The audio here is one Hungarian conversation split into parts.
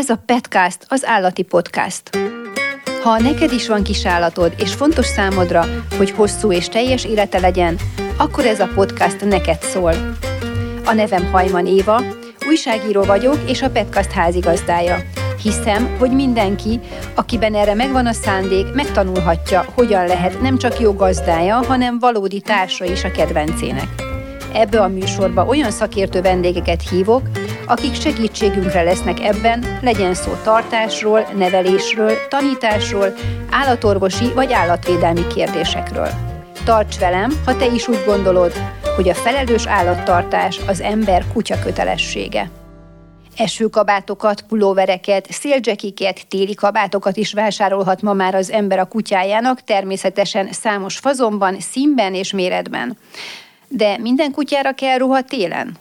Ez a Petcast, az állati podcast. Ha neked is van kis állatod, és fontos számodra, hogy hosszú és teljes élete legyen, akkor ez a podcast neked szól. A nevem Haiman Éva, újságíró vagyok, és a Petcast házigazdája. Hiszem, hogy mindenki, akiben erre megvan a szándék, megtanulhatja, hogyan lehet nem csak jó gazdája, hanem valódi társa is a kedvencének. Ebbe a műsorba olyan szakértő vendégeket hívok, akik segítségünkre lesznek ebben, legyen szó tartásról, nevelésről, tanításról, állatorvosi vagy állatvédelmi kérdésekről. Tarts velem, ha te is úgy gondolod, hogy a felelős állattartás az ember kutya kötelessége. Esőkabátokat, pulóvereket, széldzsekiket, téli kabátokat is vásárolhat ma már az ember a kutyájának, természetesen számos fazonban, színben és méretben. De minden kutyára kell ruha télen?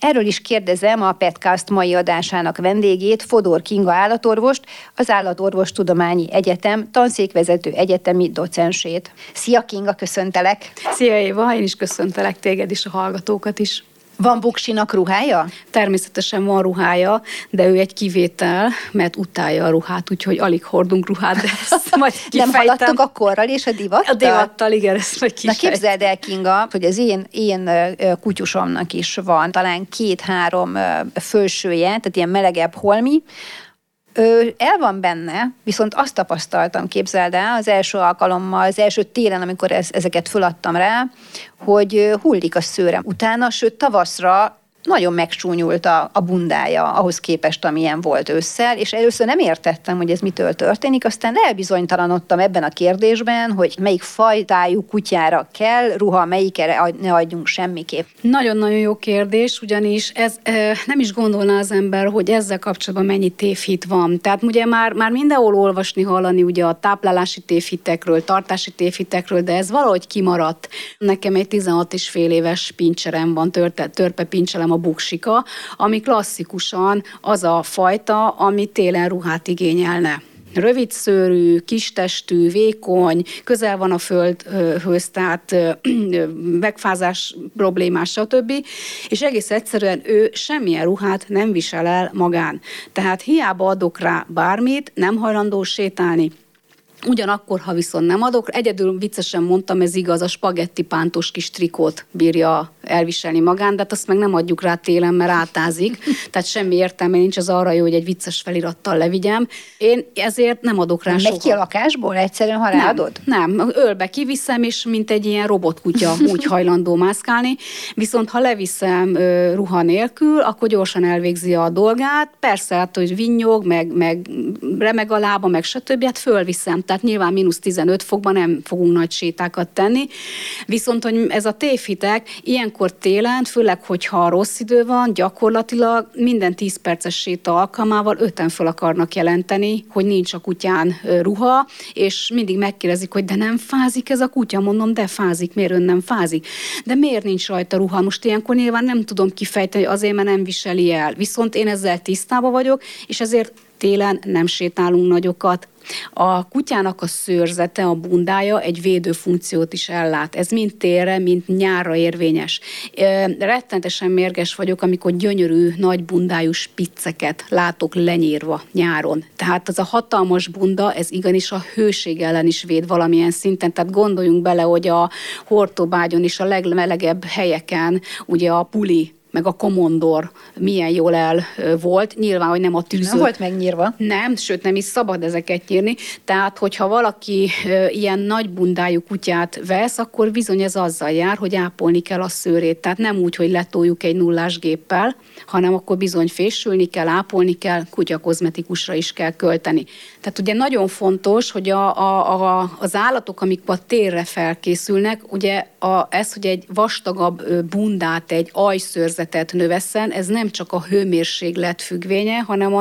Erről is kérdezem a Petcast mai adásának vendégét, Fodor Kinga állatorvost, az Állatorvostudományi Egyetem tanszékvezető egyetemi docensét. Szia Kinga, köszöntelek! Szia Éva, én is köszöntelek téged is, a hallgatókat is. Van Buksinak ruhája? Természetesen van ruhája, de ő egy kivétel, mert utálja a ruhát, úgyhogy alig hordunk ruhát, de ezt majd kifejtem. Nem haladtok a korral és a divattal? A divattal, igen, ezt majd kifejtem. Na képzeld el, Kinga, hogy az én kutyusomnak is van talán 2-3 fölsője, tehát ilyen melegebb holmi. El van benne, viszont azt tapasztaltam, képzeld el, az első alkalommal, az első télen, amikor ezeket föladtam rá, hogy hullik a szőrem utána, sőt tavaszra nagyon megcsúnyult a bundája ahhoz képest, amilyen volt ősszel, és először nem értettem, hogy ez mitől történik, aztán elbizonytalanodtam ebben a kérdésben, hogy melyik fajtájú kutyára kell ruha, melyikre ne adjunk semmiképp. Nagyon-nagyon jó kérdés, ugyanis ez nem is gondolná az ember, hogy ezzel kapcsolatban mennyi tévhit van. Tehát ugye már mindenhol olvasni, hallani ugye a táplálási tévhitekről, tartási tévhitekről, de ez valahogy kimaradt. Nekem egy 16,5 éves pincserem van, törpepincsere a buksika, ami klasszikusan az a fajta, ami télen ruhát igényelne. Rövidszőrű, kistestű, vékony, közel van a földhöz, tehát megfázás problémás, stb. És egész egyszerűen ő semmilyen ruhát nem visel el magán. Tehát hiába adok rá bármit, nem hajlandó sétálni. Ugyanakkor, ha viszont nem adok, egyedül viccesen mondtam, ez igaz, a spagetti pántos kis trikót bírja elviselni magán, de hát azt meg nem adjuk rá télen, mert átázik, tehát semmi értelme nincs, az arra jó, hogy egy vicces felirattal levigyem. Én ezért nem adok rá soha. Megy ki a lakásból egyszerűen, ha ráadod? Nem, ölbe kiviszem, és mint egy ilyen robotkutya úgy hajlandó mászkálni, viszont ha leviszem ruha nélkül, akkor gyorsan elvégzi a dolgát, persze, hát, hogy vinnyog, meg remeg a lába, meg stb. Hát fölviszem. Tehát nyilván -15 fokban nem fogunk nagy sétákat tenni, viszont hogy ez a tévhitek ilyenkor télen, főleg, hogyha rossz idő van, gyakorlatilag minden 10 perces séta alkalmával 5-en fel akarnak jelenteni, hogy nincs a kutyán ruha, és mindig megkérdezik, hogy de nem fázik ez a kutya? Mondom, de fázik, miért ön nem fázik? De miért nincs rajta ruha? Most ilyenkor nyilván nem tudom kifejteni, hogy azért, mert nem viseli el. Viszont én ezzel tisztában vagyok, és ezért télen nem sétálunk nagyokat. A kutyának a szőrzete, a bundája egy védőfunkciót is ellát. Ez mind térre, mind nyárra érvényes. Rettentesen mérges vagyok, amikor gyönyörű, nagy bundájú spicceket látok lenyírva nyáron. Tehát az a hatalmas bunda, ez igenis a hőség ellen is véd valamilyen szinten. Tehát gondoljunk bele, hogy a hortobágyon is a legmelegebb helyeken ugye a puli, meg a komondor milyen jól el volt. Nyilván, hogy nem a tűző. Nem volt megnyírva. Nem, sőt nem is szabad ezeket nyírni. Tehát, hogyha valaki ilyen nagy bundájú kutyát vesz, akkor bizony ez azzal jár, hogy ápolni kell a szőrét. Tehát nem úgy, hogy letoljuk egy nullás géppel, hanem akkor bizony fésülni kell, ápolni kell, kutyakozmetikusra is kell költeni. Tehát ugye nagyon fontos, hogy az állatok, amik a térre felkészülnek, ugye ez, hogy egy vastagabb bundát, egy ajszőrzetet növesszen, ez nem csak a hőmérséklet függvénye, hanem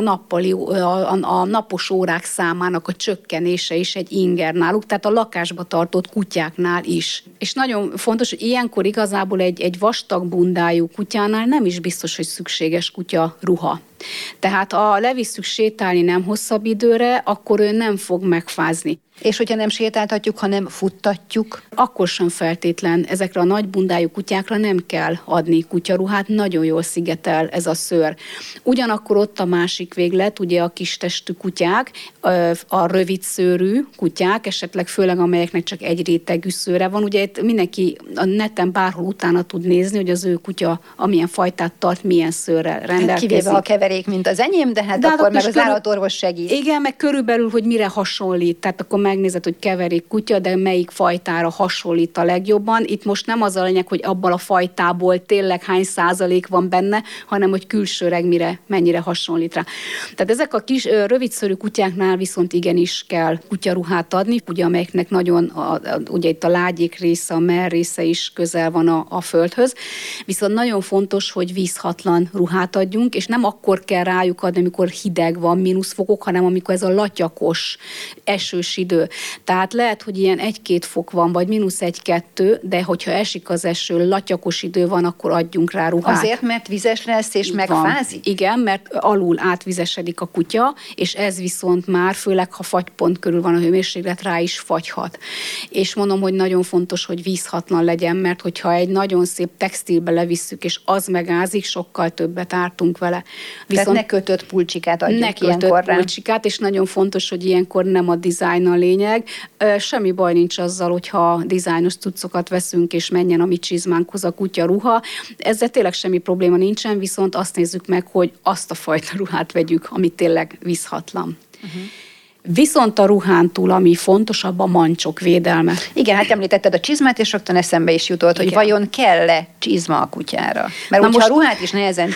a napos órák számának a csökkenése is egy inger náluk, tehát a lakásba tartott kutyáknál is. És nagyon fontos, hogy ilyenkor igazából egy vastag bundájú kutyánál nem is biztos, hogy szükséges kutya ruha. Tehát ha levisszük sétálni nem hosszabb időre, akkor ő nem fog megfázni. És hogyha nem sétáltatjuk, hanem futtatjuk? Akkor sem feltétlen. Ezekre a nagy bundájú kutyákra nem kell adni kutyaruhát, nagyon jól szigetel ez a szőr. Ugyanakkor ott a másik véglet, ugye a kistestű kutyák, a rövidszőrű kutyák, esetleg főleg amelyeknek csak egy rétegű szőre van. Ugye itt mindenki a neten bárhol utána tud nézni, hogy az ő kutya amilyen fajtát tart, milyen szőrrel rendelkezik. Kivéve a keverék, mint az enyém, de hát de akkor meg az állatorvos segít. Igen, meg körülbelül, hogy mire hasonlít. Tehát akkor megnézed, hogy keverék kutya, de melyik fajtára hasonlít a legjobban. Itt most nem az a lényeg, hogy abban a fajtából tényleg hány százalék van benne, hanem hogy külsőleg mennyire hasonlít rá. Tehát ezek a kis rövidszőrű kutyáknál viszont igenis kell kutyaruhát adni, ugye amelyeknek nagyon, ugye itt a lágyék része, a merr része is közel van a földhöz, viszont nagyon fontos, hogy vízhatlan ruhát adjunk, és nem akkor kell rájuk adni, amikor hideg van, mínuszfokok, hanem amikor ez a latyakos, esős idő. Tehát lehet, hogy ilyen 1-2 fok van, vagy -1-2, de hogyha esik az eső, latyakos idő van, akkor adjunk rá ruhát. Azért, mert vizes lesz és megfázik? Igen, mert alul átvizesedik a kutya, és ez viszont már, főleg ha fagypont körül van a hőmérséklet, rá is fagyhat. És mondom, hogy nagyon fontos, hogy vízhatlan legyen, mert hogyha egy nagyon szép textilbe levisszük, és az megázik, sokkal többet ártunk vele. Viszont tehát ne kötött pulcsikát adjuk ilyenkor rá. Ne kötött pulcsikát, és nagyon fontos, hogy ilyenkor nem a dizájn a lényeg. Semmi baj nincs azzal, hogyha dizájnos cuccokat veszünk, és menjen a mi csizmánkhoz a kutya ruha. Ezzel tényleg semmi probléma nincsen, viszont azt nézzük meg, hogy azt a fajta ruhát vegyük, ami tényleg vízhatlan. Uh-huh. Viszont a ruhán túl, ami fontosabb, a mancsok védelme. Igen, hát említetted a csizmát, és rögtön eszembe is jutott, igen, hogy vajon kell-e csizma a kutyára? Mert most a ruhát is nehezen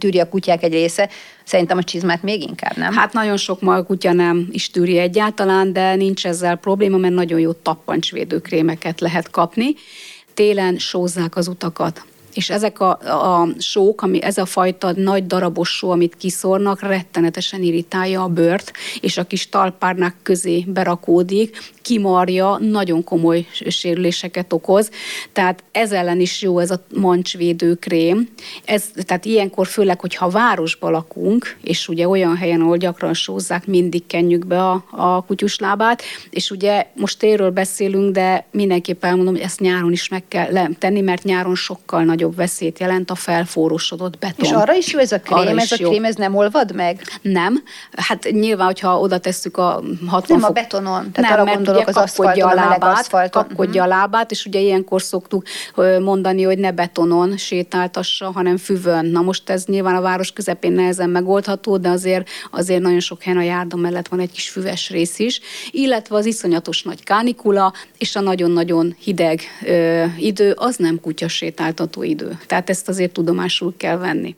tűri a kutyák egy része, szerintem a csizmát még inkább, nem? Hát nagyon sok malkutya nem is tűri egyáltalán, de nincs ezzel probléma, mert nagyon jó tappancsvédőkrémeket lehet kapni. Télen sózzák az utakat. És ezek a sók, ez a fajta nagy darabos só, amit kiszórnak, rettenetesen irritálja a bőrt, és a kis talpárnák közé berakódik, kimarja, nagyon komoly sérüléseket okoz. Tehát ez ellen is jó ez a mancsvédőkrém. Tehát ilyenkor főleg, hogyha városba lakunk, és ugye olyan helyen, ahol gyakran sózzák, mindig kenjük be a kutyuslábát, és ugye most téről beszélünk, de mindenképpen elmondom, hogy ezt nyáron is meg kell tenni, mert nyáron sokkal nagyobb veszélyt jelent a felforrósodott beton. És arra is jó ez a krém, ez nem olvad meg? Nem. Hát nyilván, hogyha oda tesszük a 60 nem a betonon, tehát nem, arra gondolok az aszfalton, a meleg aszfalton. Kapkodja a lábát, és ugye ilyenkor szoktuk mondani, hogy ne betonon sétáltassa, hanem füvön. Na most ez nyilván a város közepén nehezen megoldható, de azért nagyon sok helyen a járda mellett van egy kis füves rész is, illetve az iszonyatos nagy kánikula, és a nagyon-nagyon hideg idő, az nem kutyasétáltató idő. Tehát ezt azért tudomásul kell venni.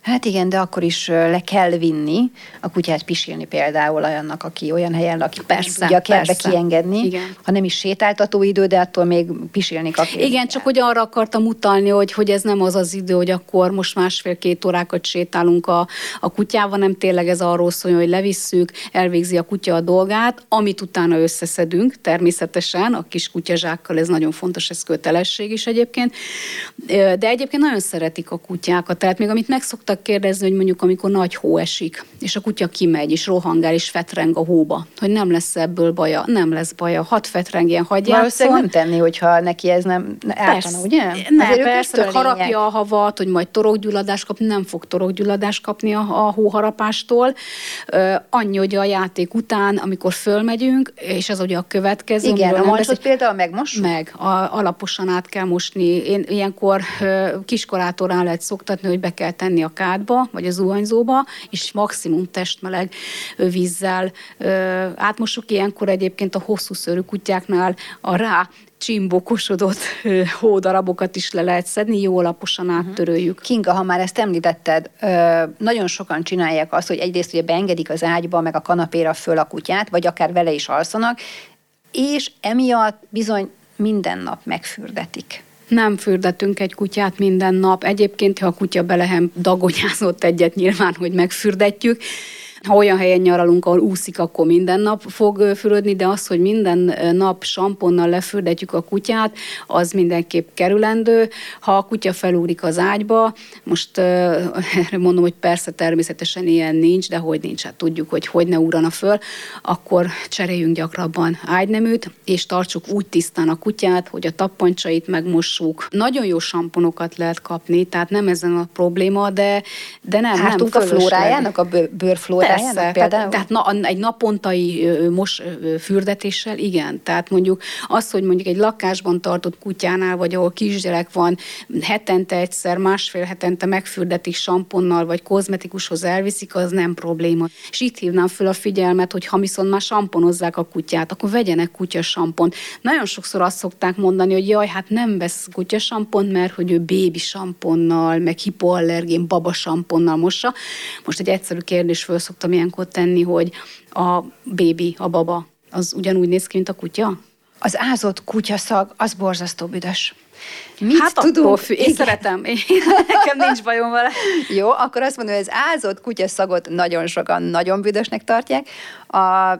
Hát igen, de akkor is le kell vinni a kutyát pisilni például olyannak, aki olyan helyen lakik, tudja kertbe kiengedni, igen, ha nem is sétáltató idő, de attól még pisilni kapja. Igen, csak hogy arra akartam utalni, hogy ez nem az az idő, hogy akkor most 1,5-2 órákat sétálunk a kutyával, nem tényleg ez arról szól, hogy levisszük, elvégzi a kutya a dolgát, amit utána összeszedünk, természetesen a kis kutyazsákkal, ez nagyon fontos, ez kötelesség is egyébként, de egyébként nagyon szeretik a kutyákat, tehát még amit meg szoktak kérdezni, hogy mondjuk amikor nagy hó esik, és a kutya kimegy, és rohangál, és fetreng a hóba, hogy nem lesz ebből baja, nem lesz baja, hadd fetrengjen, hadd játszon. Valószínűleg nem tenni, hogyha neki ez nem ártana, ugye? Nem, persze, hogy harapja a havat, hogy majd torokgyulladást kap, nem fog torokgyulladást kapni a hóharapástól. Annyi, hogy a játék után, amikor fölmegyünk, és ez ugye a következő. Igen, a mancsot például megmossuk? Meg, alaposan át kell mosni. Én ilyenkor kiskorától rá lehet szoktatni, hogy be kell tenni a kádba, vagy a zuhanyzóba, és maximum testmeleg vízzel átmosuk. Ilyenkor egyébként a hosszú szőrű kutyáknál a rá csimbokosodott hódarabokat is le lehet szedni, jó alaposan áttöröljük. Kinga, ha már ezt említetted, nagyon sokan csinálják azt, hogy egyrészt ugye beengedik az ágyba, meg a kanapéra föl a kutyát, vagy akár vele is alszanak, és emiatt bizony minden nap megfürdetik. Nem fürdetünk egy kutyát minden nap. Egyébként, ha a kutya belehen dagonyázott egyet, nyilván, hogy megfürdetjük. Ha olyan helyen nyaralunk, ahol úszik, akkor minden nap fog fürödni, de az, hogy minden nap samponnal lefürdetjük a kutyát, az mindenképp kerülendő. Ha a kutya felúrik az ágyba, most erre mondom, hogy persze természetesen ilyen nincs, de hogy nincs, hát tudjuk, hogy ne ugrana föl, akkor cseréljünk gyakrabban ágyneműt, és tartsuk úgy tisztán a kutyát, hogy a tappancsait megmossuk. Nagyon jó samponokat lehet kapni, tehát nem ezen a probléma, de nem. Hártunk a flórájának, a bőrflórájának. Persze, tehát egy napontai fürdetéssel igen. Tehát mondjuk az, hogy mondjuk egy lakásban tartott kutyánál, vagy ahol kisgyerek van, hetente egyszer, másfél hetente megfürdetik samponnal, vagy kozmetikushoz elviszik, az nem probléma. És itt hívnám föl a figyelmet, hogy ha viszont már samponozzák a kutyát, akkor vegyenek kutyasampont. Nagyon sokszor azt szokták mondani, hogy jaj, hát nem vesz kutyasampont, mert hogy ő bébi samponnal, meg hipoallergén babasamponnal mossa. Most egy egyszerű kérdés föl szoktam ilyenkor tenni, hogy a bébi, a baba, az ugyanúgy néz ki, mint a kutya? Az ázott kutyaszag, az borzasztó büdös. Mit hát tudunk? Én szeretem. Nekem nincs bajom vele. Jó, akkor azt mondom, hogy az ázott kutyaszagot nagyon sokan nagyon büdösnek tartják,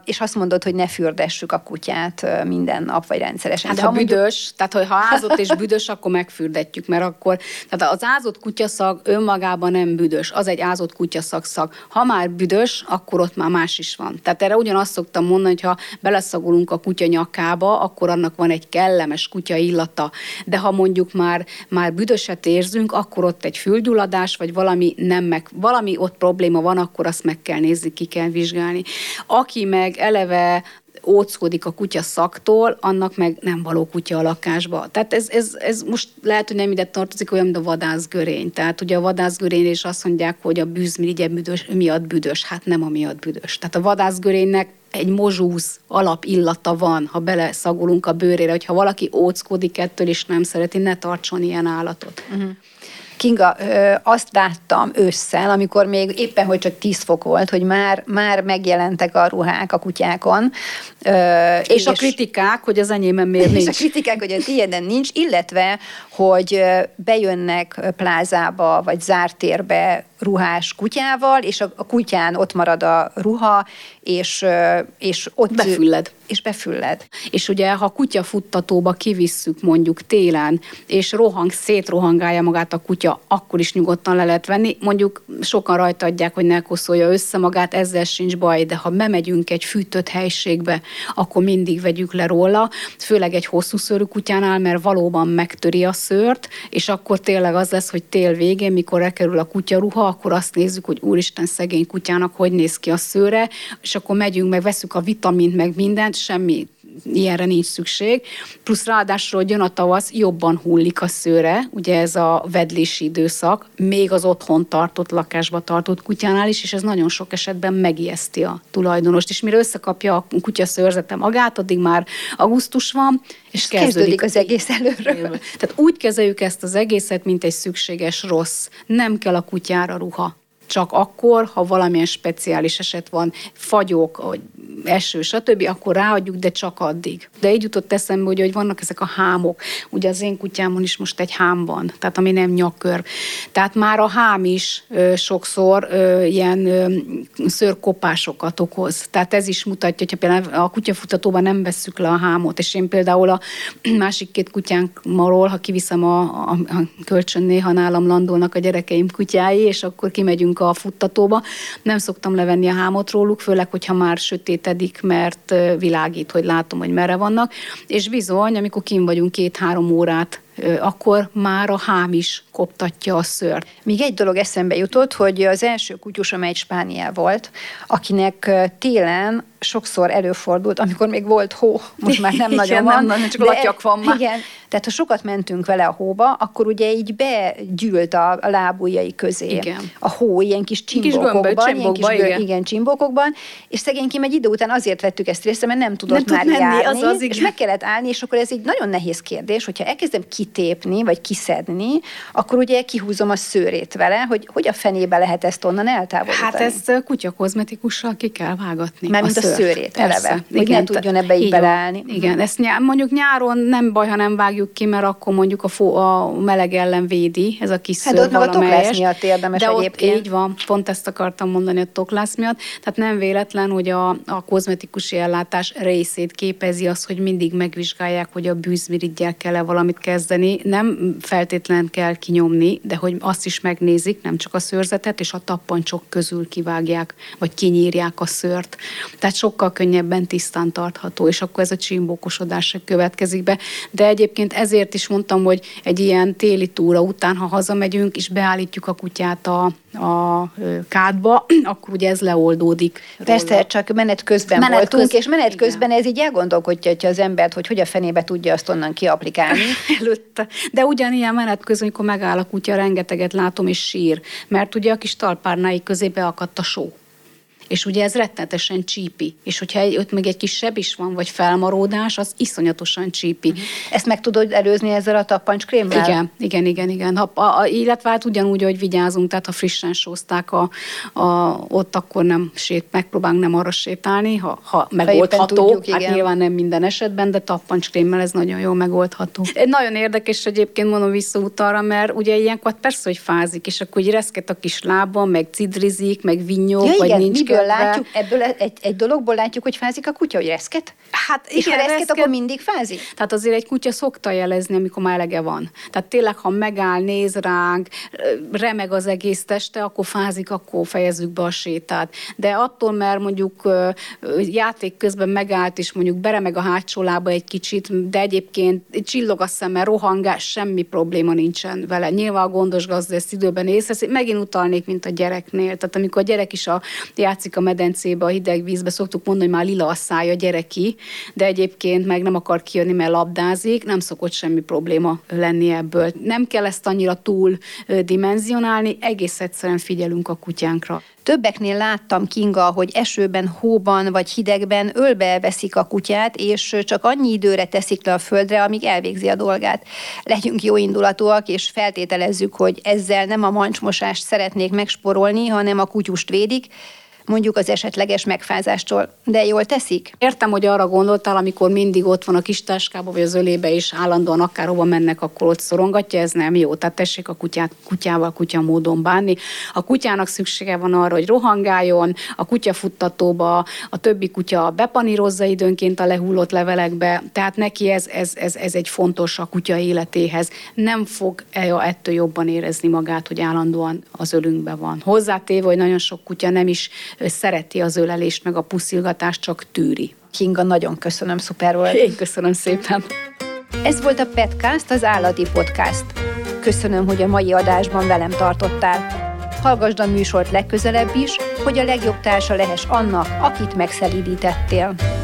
és azt mondod, hogy ne fürdessük a kutyát minden nap, vagy rendszeresen. Hát ha büdös, tehát ha ázott és büdös, akkor megfürdetjük, mert akkor, tehát az ázott kutyaszag önmagában nem büdös, az egy ázott kutyaszag. Ha már büdös, akkor ott már más is van. Tehát erre ugyanazt szoktam mondani, hogy ha beleszagolunk a kutya nyakába, akkor annak van egy kellemes kutya illata. De ha mondjuk már büdöset érzünk, akkor ott egy fülgyulladás, vagy valami ott probléma van, akkor azt meg kell nézni, ki kell vizsgálni. Aki meg eleve óckodik a kutya szaktól, annak meg nem való kutya a lakásba. Tehát ez most lehet, hogy nem ide tartozik, olyan, mint a vadászgörény. Tehát ugye a vadászgörény is azt mondják, hogy a bűzmirigy miatt büdös. Hát nem amiatt büdös. Tehát a vadászgörénynek egy mozsúz alapillata van, ha beleszagolunk a bőrére, hogyha valaki óckodik ettől és nem szereti, ne tartson ilyen állatot. Uh-huh. Kinga, azt láttam ősszel, amikor még éppen, hogy csak 10 fok volt, hogy már megjelentek a ruhák a kutyákon. És a kritikák, hogy az enyémben miért nincs. És a kritikák, hogy a tiéden nincs, illetve, hogy bejönnek plázába, vagy zárt térbe ruhás kutyával, és a kutyán ott marad a ruha, és ott befülled. És befülled. És ugye, ha kutyafuttatóba kivisszük mondjuk télen, és szétrohangálja magát a kutya, akkor is nyugodtan le lehet venni. Mondjuk sokan rajta adják, hogy ne koszolja össze magát, ezzel sincs baj, de ha bemegyünk egy fűtött helyiségbe, akkor mindig vegyük le róla, főleg egy hosszú szőrű kutyánál, mert valóban megtöri a szőrt, és akkor tényleg az lesz, hogy tél végén, mikor elkerül a kutyaruha, akkor azt nézzük, hogy úristen, szegény kutyának hogy néz ki a szőre, és akkor megyünk, meg veszük a vitamint, meg mindent, semmi ilyenre nincs szükség. Plusz ráadásul, hogy jön a tavasz, jobban hullik a szőre, ugye ez a vedlési időszak, még az otthon tartott, lakásba tartott kutyánál is, és ez nagyon sok esetben megijeszti a tulajdonost. És mire összekapja a kutya szőrzete magát, addig már augusztus van, és kezdődik az egész előről. Tehát úgy kezeljük ezt az egészet, mint egy szükséges rossz. Nem kell a kutyára ruha. Csak akkor, ha valamilyen speciális eset van, fagyok, vagy eső, stb., akkor ráadjuk, de csak addig. De így jutott eszembe, hogy vannak ezek a hámok. Ugye az én kutyámon is most egy hám van, tehát ami nem nyakkörv. Tehát már a hám is sokszor ilyen szőrkopásokat okoz. Tehát ez is mutatja, hogyha például a kutyafutatóban nem vesszük le a hámot, és én például a másik 2 kutyánkról, ha kiviszem a kölcsön, néha nálam landolnak a gyerekeim kutyái, és akkor kimegyünk a futtatóba. Nem szoktam levenni a hámot róluk, főleg, hogyha már sötétedik, mert világít, hogy látom, hogy merre vannak. És bizony, amikor kint vagyunk 2-3 órát, akkor már a hám is koptatja a szőrt. Még egy dolog eszembe jutott, hogy az első kutyusom egy spániel volt, akinek télen sokszor előfordult, amikor még volt hó, most már nem nagyon van. Nem, csak latyak van már. Igen, tehát ha sokat mentünk vele a hóba, akkor ugye így begyűlt a lábujjai közé. Igen. A hó ilyen kis csimbókokban, és szegénykém egy idő után azért vettük ezt részre, mert nem tudott nem már tud járni, menni, és meg kellett állni, és akkor ez így nagyon nehéz kérdés, hogyha elkezdem kitépni, vagy kiszedni, akkor ugye kihúzom a szőrét vele, hogy a fenébe lehet ezt onnan eltávolítani. Hát ezt kutyakozmetikussal ki kell vágatni. Mert a szőrét eleve, hogy ne tudjon ebbe így beleállni. Igen, ezt mondjuk nyáron nem baj, ha nem vágjuk ki, mert akkor mondjuk a meleg ellen védi ez a kis szőr valamelyest. Hát ott meg a toklász miatt érdemes egyébként. Így van, pont ezt akartam mondani, a toklász miatt. Tehát nem véletlen, hogy a kozmetikusi ellátás részét képezi az, hogy mindig megvizsgálják, hogy a bűzmiriggyel kell-e valamit kezdeni. Nem feltétlen kell kinyomni, de hogy azt is megnézik, nem csak a szőrzetet, és a tappancsok közül kivágják, vagy kinyírják a szőrt. Tehát sokkal könnyebben tisztán tartható, és akkor ez a csimbókosodás se következik be. De egyébként ezért is mondtam, hogy egy ilyen téli túra után, ha hazamegyünk, és beállítjuk a kutyát a kádba, akkor ugye ez leoldódik. Persze, csak menet közben voltunk, és menet közben igen. Ez így elgondolkodja az embert, hogy a fenébe tudja azt onnan kiaplikálni. Előtte. De ugyanilyen menet közben, amikor megáll a kutya, rengeteget látom és sír, mert ugye a kis talpárnái közé beakadt a só. És ugye ez rettenetesen csípi. És hogyha ott még egy kis seb is van, vagy felmaródás, az iszonyatosan csípi. Ezt meg tudod előzni ezzel a tappancskrémmel? Igen. Illetve hát ugyanúgy, hogy vigyázunk, tehát ha frissen sózták ott, akkor nem megpróbálunk nem arra sétálni, ha megoldható. Tudjuk, hát nyilván nem minden esetben, de tappancskrémmel ez nagyon jól megoldható. Nagyon érdekes egyébként, mondom visszautalra, mert ugye ilyenkor persze, hogy fázik, és akkor így reszket a kis lába, meg cidrizik, meg vinnyog, vagy igen, nincs. Látjuk, ebből egy dologból látjuk, hogy fázik a kutya, hogy reszket? Hát, és igen, ha reszket, akkor mindig fázik? Tehát azért egy kutya szokta jelezni, amikor már elege van. Tehát tényleg, ha megáll, néz ránk, remeg az egész teste, akkor fázik, akkor fejezzük be a sétát. De attól, mert mondjuk játék közben megállt, és mondjuk beremeg a hátsó lába egy kicsit, de egyébként csillog a szeme, rohangás, semmi probléma nincsen vele. Nyilván a gondos gazda ezt időben észreveszi, megint utalnék, mint a gyereknél. Tehát amikor a gyerek is játszik a medencébe, a hideg vízbe, szoktuk mondani, hogy már lila a szája gyereki, de egyébként meg nem akar kijönni, mert labdázik, nem szokott semmi probléma lenni ebből. Nem kell ezt annyira túl dimenzionálni, egész egyszerűen figyelünk a kutyánkra. Többeknél láttam, Kinga, hogy esőben, hóban vagy hidegben ölbe veszik a kutyát, és csak annyi időre teszik le a földre, amíg elvégzi a dolgát. Legyünk jó indulatúak, és feltételezzük, hogy ezzel nem a mancsmosást szeretnék megsporolni, hanem a kutyust védik, mondjuk az esetleges megfázástól. De jól teszik? Értem, hogy arra gondoltál, amikor mindig ott van a kis táskában, vagy az ölébe, és állandóan akárhova mennek, akkor ott szorongatja, ez nem jó. Tehát tessék a kutyát kutyával kutyamódon bánni. A kutyának szüksége van arra, hogy rohangáljon, a kutyafuttatóba, a többi kutya bepanírozza időnként a lehullott levelekbe, tehát neki ez egy fontos a kutya életéhez. Nem fog ettől jobban érezni magát, hogy állandóan az ölünkben van. Hozzátéve, hogy nagyon sok kutya nem is szereti az ölelést, meg a puszilgatást, csak tűri. Kinga, nagyon köszönöm, szuper volt. Én köszönöm szépen. Ez volt a Petcast, az állati podcast. Köszönöm, hogy a mai adásban velem tartottál. Hallgasd a műsort legközelebb is, hogy a legjobb társa lehess annak, akit megszelídítettél.